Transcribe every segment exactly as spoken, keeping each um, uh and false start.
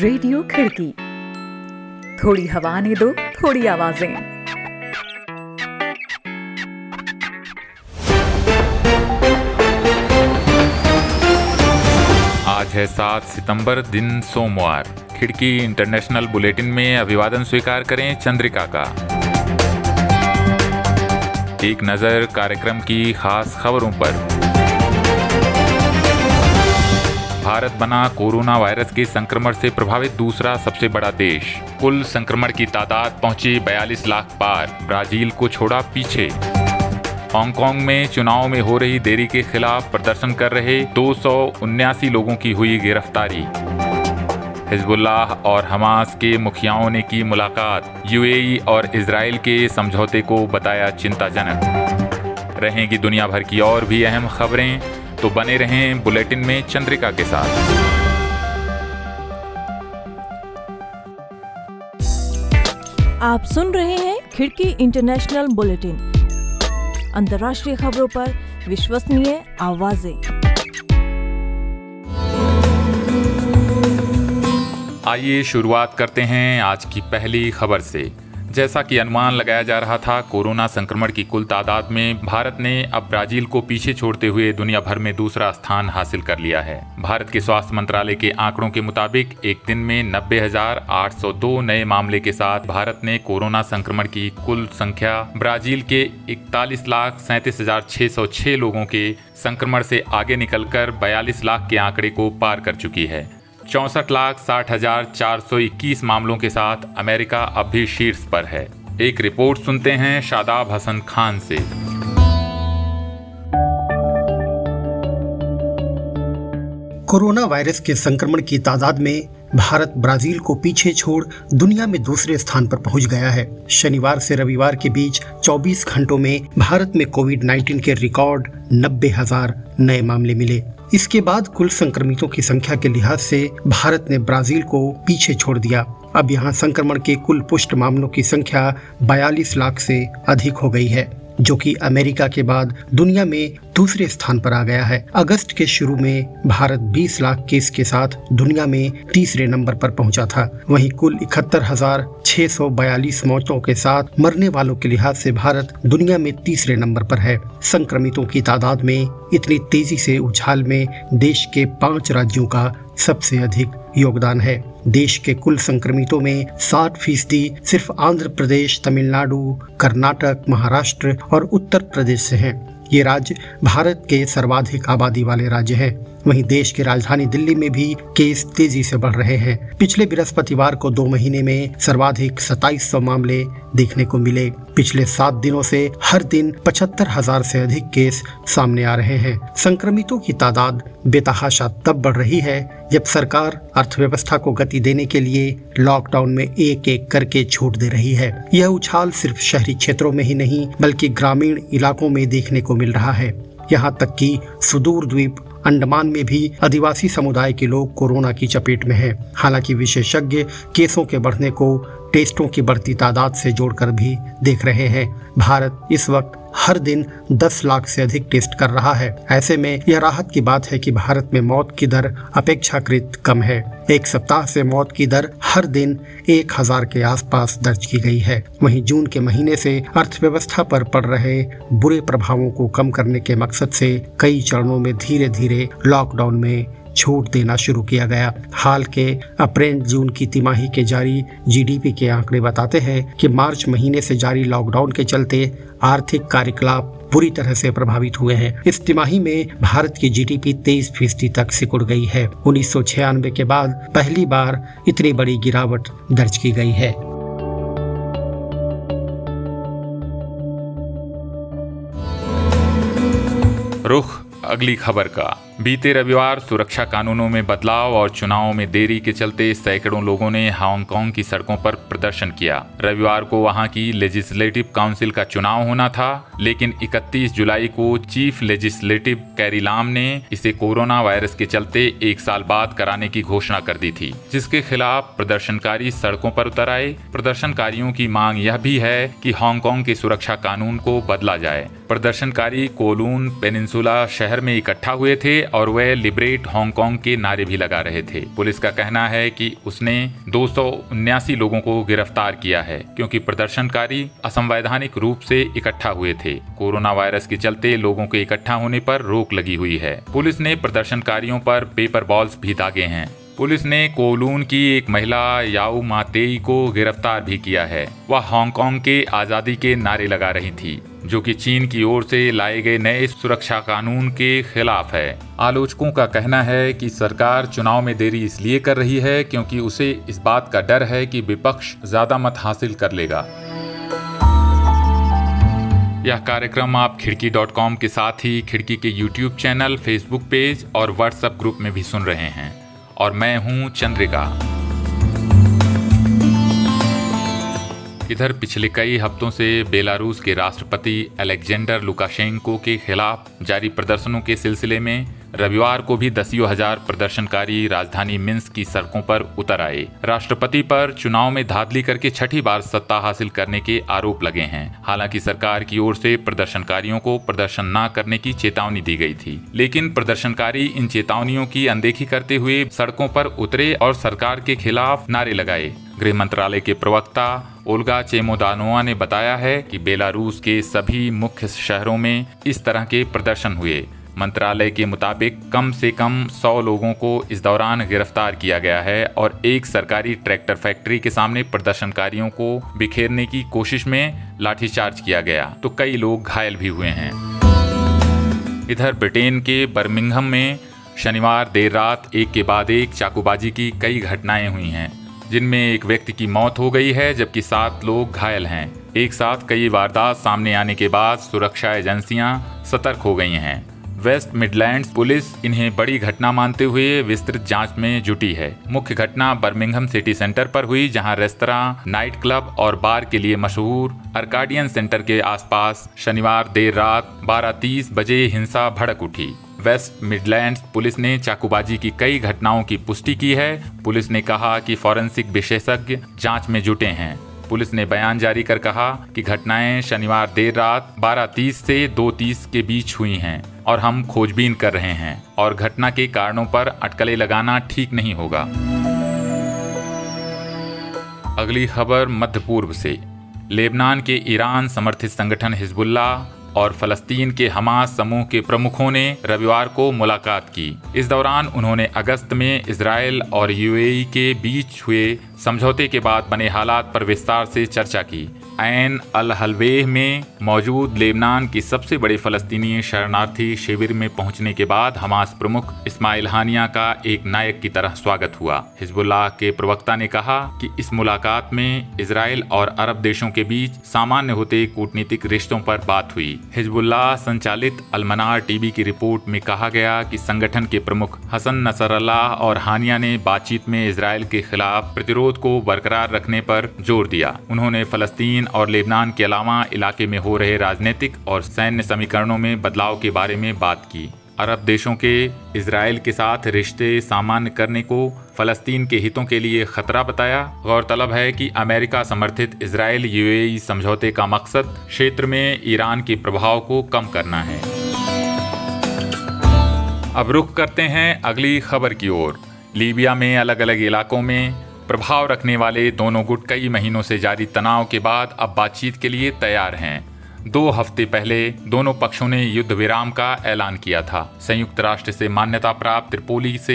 Radio खिड़की, थोड़ी हवा आने दो, थोड़ी आवाजें। आज है सात सितंबर, दिन सोमवार। खिड़की इंटरनेशनल बुलेटिन में अभिवादन स्वीकार करें चंद्रिका का। एक नजर कार्यक्रम की खास खबरों पर। भारत बना कोरोना वायरस के संक्रमण से प्रभावित दूसरा सबसे बड़ा देश। कुल संक्रमण की तादाद पहुंची बयालीस लाख पार, ब्राज़ील को छोड़ा पीछे। हॉंग कॉंग में चुनाव में हो रही देरी के खिलाफ प्रदर्शन कर रहे दो सौ उन्यासी लोगों की हुई गिरफ्तारी। हिज्बुल्ला और हमास के मुखियाओं ने की मुलाकात, यूएई और इसराइल के समझौते को बताया चिंताजनक। रहेंगी दुनिया भर की और भी अहम खबरें, तो बने रहें बुलेटिन में चंद्रिका के साथ। आप सुन रहे हैं खिड़की इंटरनेशनल बुलेटिन, अंतर्राष्ट्रीय खबरों पर विश्वसनीय आवाजें। आइए शुरुआत करते हैं आज की पहली खबर से। जैसा कि अनुमान लगाया जा रहा था, कोरोना संक्रमण की कुल तादाद में भारत ने अब ब्राजील को पीछे छोड़ते हुए दुनिया भर में दूसरा स्थान हासिल कर लिया है। भारत के स्वास्थ्य मंत्रालय के आंकड़ों के मुताबिक एक दिन में नब्बे हज़ार आठ सौ दो नए मामले के साथ भारत ने कोरोना संक्रमण की कुल संख्या ब्राजील के इकतालीस लाख सैंतीस हज़ार छह सौ छह लोगों के संक्रमण से आगे निकलकर बयालीस लाख के आंकड़े को पार कर चुकी है। चौंसठ लाख साठ हजार चार सौ इक्कीस मामलों के साथ अमेरिका अब भी शीर्ष पर है। एक रिपोर्ट सुनते हैं शादाब हसन खान से। कोरोना वायरस के संक्रमण की तादाद में भारत ब्राजील को पीछे छोड़ दुनिया में दूसरे स्थान पर पहुंच गया है। शनिवार से रविवार के बीच चौबीस घंटों में भारत में कोविड उन्नीस के रिकॉर्ड नब्बे हज़ार नए मामले मिले। इसके बाद कुल संक्रमितों की संख्या के लिहाज से भारत ने ब्राजील को पीछे छोड़ दिया। अब यहाँ संक्रमण के कुल पुष्ट मामलों की संख्या बयालीस लाख से अधिक हो गई है, जो कि अमेरिका के बाद दुनिया में दूसरे स्थान पर आ गया है। अगस्त के शुरू में भारत बीस लाख केस के साथ दुनिया में तीसरे नंबर पर पहुंचा था। वहीं कुल इकहत्तर हज़ार छह सौ बयालीस मौतों के साथ मरने वालों के लिहाज से भारत दुनिया में तीसरे नंबर पर है। संक्रमितों की तादाद में इतनी तेजी से उछाल में देश के पांच राज्यों का सबसे अधिक योगदान है। देश के कुल संक्रमितों में साठ फीसदी सिर्फ आंध्र प्रदेश, तमिलनाडु, कर्नाटक, महाराष्ट्र और उत्तर प्रदेश से हैं। ये राज्य भारत के सर्वाधिक आबादी वाले राज्य हैं। वहीं देश की राजधानी दिल्ली में भी केस तेजी से बढ़ रहे हैं। पिछले बृहस्पतिवार को दो महीने में सर्वाधिक सत्ताईस सौ मामले देखने को मिले। पिछले सात दिनों से हर दिन पचहत्तर हज़ार से अधिक केस सामने आ रहे हैं। संक्रमितों की तादाद बेतहाशा तब बढ़ रही है जब सरकार अर्थव्यवस्था को गति देने के लिए लॉकडाउन में एक एक करके छूट दे रही है। यह उछाल सिर्फ शहरी क्षेत्रों में ही नहीं बल्कि ग्रामीण इलाकों में देखने को मिल रहा है। यहाँ तक कि सुदूर द्वीप अंडमान में भी आदिवासी समुदाय के लोग कोरोना की चपेट में हैं। हालांकि विशेषज्ञ केसों के बढ़ने को टेस्टों की बढ़ती तादाद से जोड़कर भी देख रहे हैं। भारत इस वक्त हर दिन दस लाख से अधिक टेस्ट कर रहा है। ऐसे में यह राहत की बात है कि भारत में मौत की दर अपेक्षाकृत कम है। एक सप्ताह से मौत की दर हर दिन एक हज़ार के आसपास दर्ज की गई है। वहीं जून के महीने से अर्थव्यवस्था पर पड़ रहे बुरे प्रभावों को कम करने के मकसद से कई चरणों में धीरे धीरे लॉकडाउन में छूट देना शुरू किया गया। हाल के अप्रैल जून की तिमाही के जारी जीडीपी के आंकड़े बताते हैं कि मार्च महीने से जारी लॉकडाउन के चलते आर्थिक कार्यकलाप बुरी तरह से प्रभावित हुए हैं। इस तिमाही में भारत की जीडीपी तेईस फीसदी तक सिकुड़ गई है। उन्नीस सौ छियानवे के बाद पहली बार इतनी बड़ी गिरावट दर्ज की गई है। रुख अगली खबर का। बीते रविवार सुरक्षा कानूनों में बदलाव और चुनावों में देरी के चलते सैकड़ों लोगों ने हांगकांग की सड़कों पर प्रदर्शन किया। रविवार को वहां की लेजिस्लेटिव काउंसिल का चुनाव होना था, लेकिन इकतीस जुलाई को चीफ लेजिस्लेटिव कैरी लाम ने इसे कोरोना वायरस के चलते एक साल बाद कराने की घोषणा कर दी थी, जिसके खिलाफ प्रदर्शनकारी सड़कों पर उतर आए। प्रदर्शनकारियों की मांग यह भी है कि हांगकांग के सुरक्षा कानून को बदला जाए। प्रदर्शनकारी कोलून पेनिनसुला शहर में इकट्ठा हुए थे और वह लिबरेट हांगकांग के नारे भी लगा रहे थे। पुलिस का कहना है कि उसने दो सौ उन्यासी लोगों को गिरफ्तार किया है क्योंकि प्रदर्शनकारी असंवैधानिक रूप से इकट्ठा हुए थे। कोरोना वायरस के चलते लोगों के इकट्ठा होने पर रोक लगी हुई है। पुलिस ने प्रदर्शनकारियों पर पेपर बॉल्स भी दागे हैं। पुलिस ने कोलून की एक महिला याऊ मातेई को गिरफ्तार भी किया है। वह हांगकांग के आज़ादी के नारे लगा रही थी, जो कि चीन की ओर से लाए गए नए सुरक्षा कानून के खिलाफ है। आलोचकों का कहना है कि सरकार चुनाव में देरी इसलिए कर रही है क्योंकि उसे इस बात का डर है कि विपक्ष ज़्यादा मत हासिल कर लेगा। यह कार्यक्रम आप खिड़की डॉट कॉम के साथ ही खिड़की के यूट्यूब चैनल, फेसबुक पेज और व्हाट्सएप ग्रुप में भी सुन रहे हैं, और मैं हूं चंद्रिका। इधर पिछले कई हफ्तों से बेलारूस के राष्ट्रपति अलेक्जेंडर लुकाशेंको के खिलाफ जारी प्रदर्शनों के सिलसिले में रविवार को भी दसियों हजार प्रदर्शनकारी राजधानी मिन्स्क की सड़कों पर उतर आए। राष्ट्रपति पर चुनाव में धांधली करके छठी बार सत्ता हासिल करने के आरोप लगे हैं। हालांकि सरकार की ओर से प्रदर्शनकारियों को प्रदर्शन न करने की चेतावनी दी गई थी, लेकिन प्रदर्शनकारी इन चेतावनियों की अनदेखी करते हुए सड़कों पर उतरे और सरकार के खिलाफ नारे लगाए। गृह मंत्रालय के प्रवक्ता ओल्गा चेमोदानोवा ने बताया है कि बेलारूस के सभी मुख्य शहरों में इस तरह के प्रदर्शन हुए। मंत्रालय के मुताबिक कम से कम सौ लोगों को इस दौरान गिरफ्तार किया गया है और एक सरकारी ट्रैक्टर फैक्ट्री के सामने प्रदर्शनकारियों को बिखेरने की कोशिश में लाठीचार्ज किया गया, तो कई लोग घायल भी हुए हैं। इधर ब्रिटेन के बर्मिंघम में शनिवार देर रात एक के बाद एक चाकूबाजी की कई घटनाएं हुई हैं, जिनमें एक व्यक्ति की मौत हो गई है जबकि सात लोग घायल हैं। एक साथ कई वारदात सामने आने के बाद सुरक्षा एजेंसियां सतर्क हो गई हैं। वेस्ट मिडलैंड्स पुलिस इन्हें बड़ी घटना मानते हुए विस्तृत जांच में जुटी है। मुख्य घटना बर्मिंघम सिटी सेंटर पर हुई, जहां रेस्तरां, नाइट क्लब और बार के लिए मशहूर आर्काडियन सेंटर के आसपास शनिवार देर रात बारह तीस बजे हिंसा भड़क उठी। वेस्ट मिडलैंड्स पुलिस ने चाकूबाजी की कई घटनाओं की पुष्टि की है। पुलिस ने कहा कि फॉरेंसिक विशेषज्ञ जाँच में जुटे हैं। पुलिस ने बयान जारी कर कहा कि घटनाएं शनिवार देर रात बारह तीस से दो तीस के बीच हुई हैं और हम खोजबीन कर रहे हैं और घटना के कारणों पर अटकलें लगाना ठीक नहीं होगा। अगली खबर मध्य पूर्व से। लेबनान के ईरान समर्थित संगठन हिज्बुल्ला और फलस्तीन के हमास समूह के प्रमुखों ने रविवार को मुलाकात की। इस दौरान उन्होंने अगस्त में इसराइल और यूएई के बीच हुए समझौते के बाद बने हालात पर विस्तार से चर्चा की। ऐन अल-हलवेह में मौजूद लेबनान की सबसे बड़े फलस्तीनी शरणार्थी शिविर में पहुंचने के बाद हमास प्रमुख इस्माइल हानिया का एक नायक की तरह स्वागत हुआ। हिज्बुल्लाह के प्रवक्ता ने कहा कि इस मुलाकात में इसराइल और अरब देशों के बीच सामान्य होते कूटनीतिक रिश्तों पर बात हुई। हिज्बुल्लाह संचालित अलमनार टीवी की रिपोर्ट में कहा गया कि संगठन के प्रमुख हसन नसरल्लाह और हानिया ने बातचीत में इसराइल के खिलाफ प्रतिरोध को बरकरार रखने पर जोर दिया। उन्होंने फलस्तीन और लेबनान के अलावा इलाके में हो रहे राजनीतिक और सैन्य समीकरणों में बदलाव के बारे में बात की। अरब देशों के इसराइल के साथ रिश्ते सामान्य करने को फलस्तीन के हितों के लिए खतरा बताया। गौरतलब है कि अमेरिका समर्थित इसराइल यूएई समझौते का मकसद क्षेत्र में ईरान के प्रभाव को कम करना है। अब रुख करते हैं अगली खबर की ओर। लीबिया में अलग अलग इलाकों में प्रभाव रखने वाले दोनों गुट कई महीनों से जारी तनाव के बाद अब बातचीत के लिए तैयार हैं। दो हफ्ते पहले दोनों पक्षों ने युद्ध विराम का ऐलान किया था। संयुक्त राष्ट्र से मान्यता प्राप्त त्रिपोली से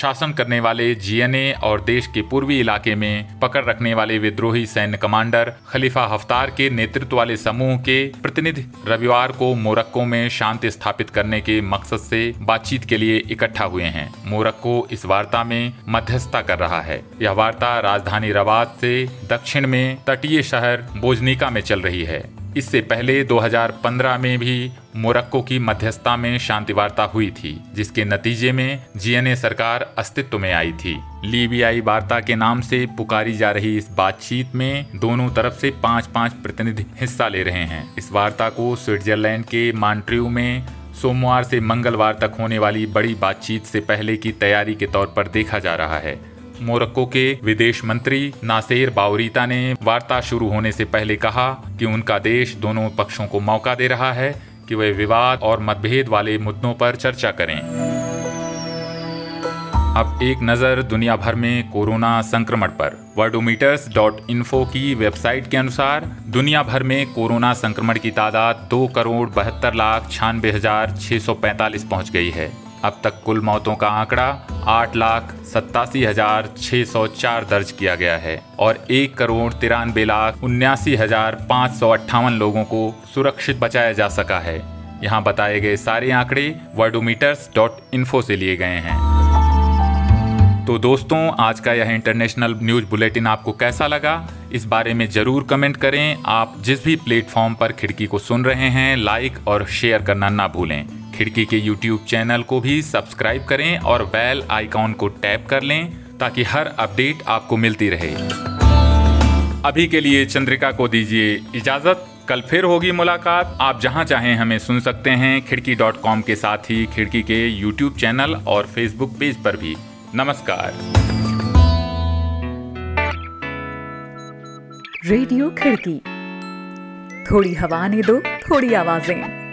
शासन करने वाले जीएनए और देश के पूर्वी इलाके में पकड़ रखने वाले विद्रोही सैन्य कमांडर खलीफा हफ्तार के नेतृत्व वाले समूह के प्रतिनिधि रविवार को मोरक्को में शांति स्थापित करने के मकसद से बातचीत के लिए इकट्ठा हुए हैं। मोरक्को इस वार्ता में मध्यस्थता कर रहा है। यह वार्ता राजधानी रवात से दक्षिण में तटीय शहर बोजनिका में चल रही है। इससे पहले दो हज़ार पंद्रह में भी मोरक्को की मध्यस्थता में शांति वार्ता हुई थी, जिसके नतीजे में जीएनए सरकार अस्तित्व में आई थी। लीबियाई वार्ता के नाम से पुकारी जा रही इस बातचीत में दोनों तरफ से पाँच पाँच प्रतिनिधि हिस्सा ले रहे हैं। इस वार्ता को स्विट्जरलैंड के मॉन्ट्रियो में सोमवार से मंगलवार तक होने वाली बड़ी बातचीत से पहले की तैयारी के तौर पर देखा जा रहा है। मोरक्को के विदेश मंत्री नासेर बाउरीता ने वार्ता शुरू होने से पहले कहा कि उनका देश दोनों पक्षों को मौका दे रहा है कि वे विवाद और मतभेद वाले मुद्दों पर चर्चा करें। अब एक नज़र दुनिया भर में कोरोना संक्रमण पर। वर्ल्डोमीटर्स डॉट इन्फो की वेबसाइट के अनुसार दुनिया भर में कोरोना संक्रमण की तादाद दो करोड़ बहत्तर लाख छियानबे हजार छः सौ पैंतालीस पहुँच गई है। अब तक कुल मौतों का आंकड़ा आठ लाख सत्तासी हजार छः सौ चार दर्ज किया गया है और एक करोड़ तिरानबे लाख उन्यासी हजार पाँच सौ अट्ठावन लोगों को सुरक्षित बचाया जा सका है। यहाँ बताए गए सारे आंकड़े वर्ल्डोमीटर्स डॉट इन्फो से लिए गए हैं। तो दोस्तों, आज का यह इंटरनेशनल न्यूज़ बुलेटिन आपको कैसा लगा, इस बारे में ज़रूर कमेंट करें। आप जिस भी प्लेटफॉर्म पर खिड़की को सुन रहे हैं, लाइक और शेयर करना ना भूलें। खिड़की के यूट्यूब चैनल को भी सब्सक्राइब करें और बेल आइकॉन को टैप कर लें ताकि हर अपडेट आपको मिलती रहे। अभी के लिए चंद्रिका को दीजिए इजाज़त। कल फिर होगी मुलाकात। आप जहां चाहें हमें सुन सकते हैं, खिड़की डॉट कॉम के साथ ही खिड़की के यूट्यूब चैनल और फेसबुक पेज पर भी। नमस्कार। रेडियो खिड़की, थोड़ी हवा आने दो, थोड़ी आवाजें।